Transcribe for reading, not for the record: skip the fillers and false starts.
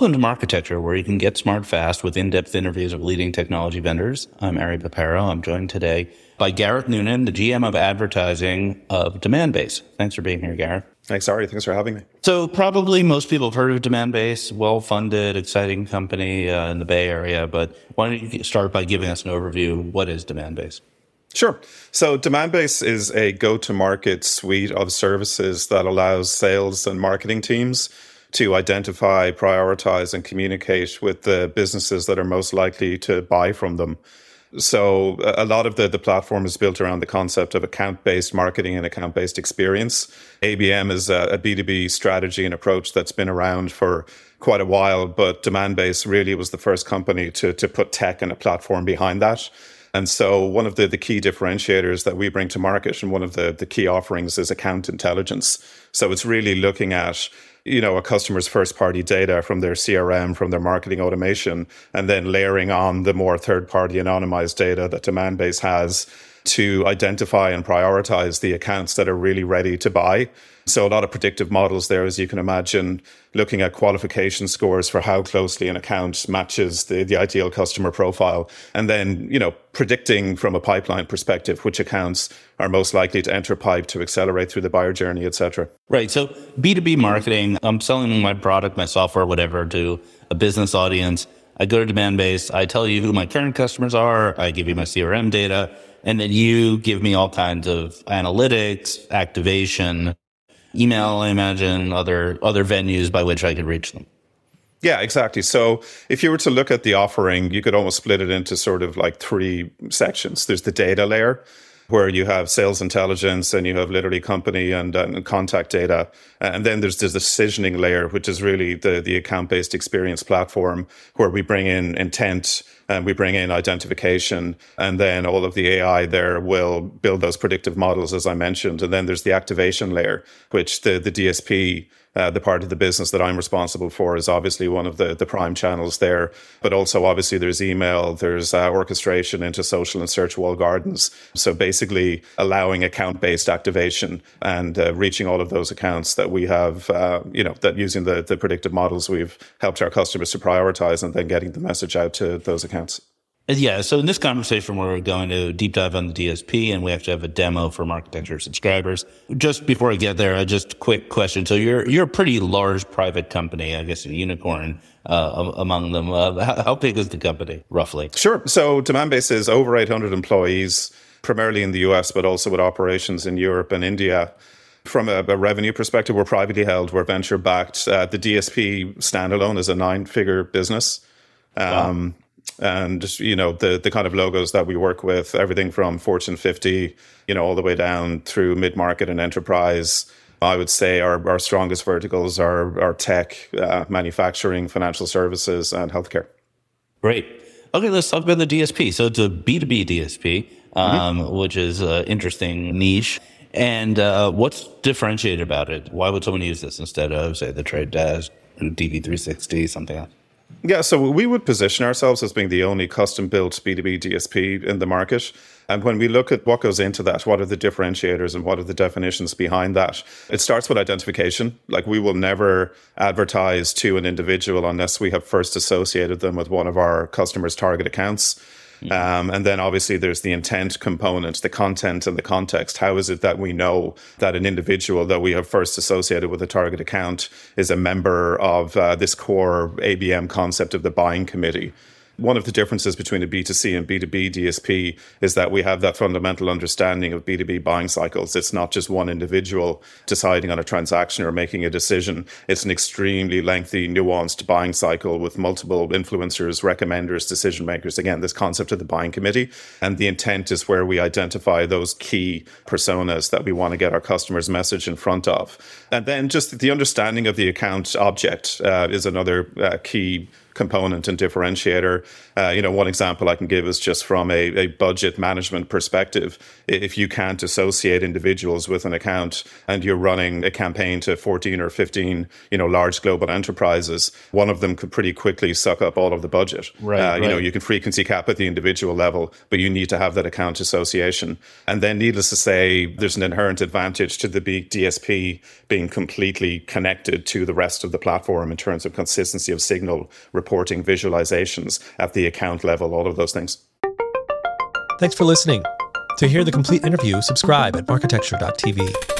Welcome to Marketecture, where you can get smart fast with in-depth interviews of leading technology vendors. I'm Ari Paparo. I'm joined today by Gareth Noonan, the GM of advertising of Demandbase. Thanks for being here, Gareth. Thanks, Ari. Thanks for having me. So probably most people have heard of Demandbase, well-funded, exciting company in the Bay Area. But why don't you start by giving us an overview of what is Demandbase? Sure. So Demandbase is a go-to-market suite of services that allows sales and marketing teams to identify, prioritize, and communicate with the businesses that are most likely to buy from them. So a lot of the platform is built around the concept of account-based marketing and account-based experience. ABM is a B2B strategy and approach that's been around for quite a while, but Demandbase really was the first company to put tech and a platform behind that. And so one of the key differentiators that we bring to market and one of the key offerings is account intelligence. So it's really looking at, you know, a customer's first-party data from their CRM, from their marketing automation, and then layering on the more third-party anonymized data that Demandbase has to identify and prioritize the accounts that are really ready to buy. So a lot of predictive models there, as you can imagine, looking at qualification scores for how closely an account matches the ideal customer profile. And then, you know, predicting from a pipeline perspective which accounts are most likely to enter pipe to accelerate through the buyer journey, et cetera. Right. So B2B marketing, I'm selling my product, my software, whatever, to a business audience. I go to Demandbase. I tell you who my current customers are. I give you my CRM data. And then you give me all kinds of analytics, activation, email, I imagine, other venues by which I could reach them. Yeah, exactly. So if you were to look at the offering, you could almost split it into sort of like three sections. There's the data layer, where you have sales intelligence and you have literally company and contact data. And then there's the decisioning layer, which is really the account-based experience platform where we bring in intent and we bring in identification. And then all of the AI there will build those predictive models, as I mentioned. And then there's the activation layer, which the DSP, the part of the business that I'm responsible for, is obviously one of the prime channels there. But also, obviously, there's email, there's orchestration into social and search walled gardens. So basically allowing account-based activation and reaching all of those accounts that we have, that using the predictive models, we've helped our customers to prioritize and then getting the message out to those accounts. Yeah, so in this conversation, we're going to deep dive on the DSP, and we actually have a demo for Marketecture subscribers. Just before I get there, just quick question. So you're a pretty large private company, I guess a unicorn among them. How big is the company, roughly? Sure. So Demandbase is over 800 employees, primarily in the US, but also with operations in Europe and India. From a revenue perspective, we're privately held, we're venture-backed. The DSP standalone is a nine-figure business. Wow. And, you know, the kind of logos that we work with, everything from Fortune 50, you know, all the way down through mid-market and enterprise. I would say our strongest verticals are tech, manufacturing, financial services, and healthcare. Great. Okay, let's talk about the DSP. So it's a B2B DSP, which is an interesting niche. And what's differentiated about it? Why would someone use this instead of, say, the Trade Desk, DV360, something else? Yeah, so we would position ourselves as being the only custom-built B2B DSP in the market. And when we look at what goes into that, what are the differentiators and what are the definitions behind that? It starts with identification. Like, we will never advertise to an individual unless we have first associated them with one of our customers' target accounts. And then obviously there's the intent component, the content and the context. How is it that we know that an individual that we have first associated with a target account is a member of this core ABM concept of the buying committee? One of the differences between a B2C and B2B DSP is that we have that fundamental understanding of B2B buying cycles. It's not just one individual deciding on a transaction or making a decision. It's an extremely lengthy, nuanced buying cycle with multiple influencers, recommenders, decision makers. Again, this concept of the buying committee. And the intent is where we identify those key personas that we want to get our customers' message in front of. And then just the understanding of the account object is another key component and differentiator. One example I can give is just from a budget management perspective. If you can't associate individuals with an account and you're running a campaign to 14 or 15, large global enterprises, one of them could pretty quickly suck up all of the budget. Right. You can frequency cap at the individual level, but you need to have that account association. And then needless to say, there's an inherent advantage to the DSP being completely connected to the rest of the platform in terms of consistency of signal, reporting, visualizations at the account level, all of those things. Thanks for listening. To hear the complete interview, subscribe at marketecture.tv.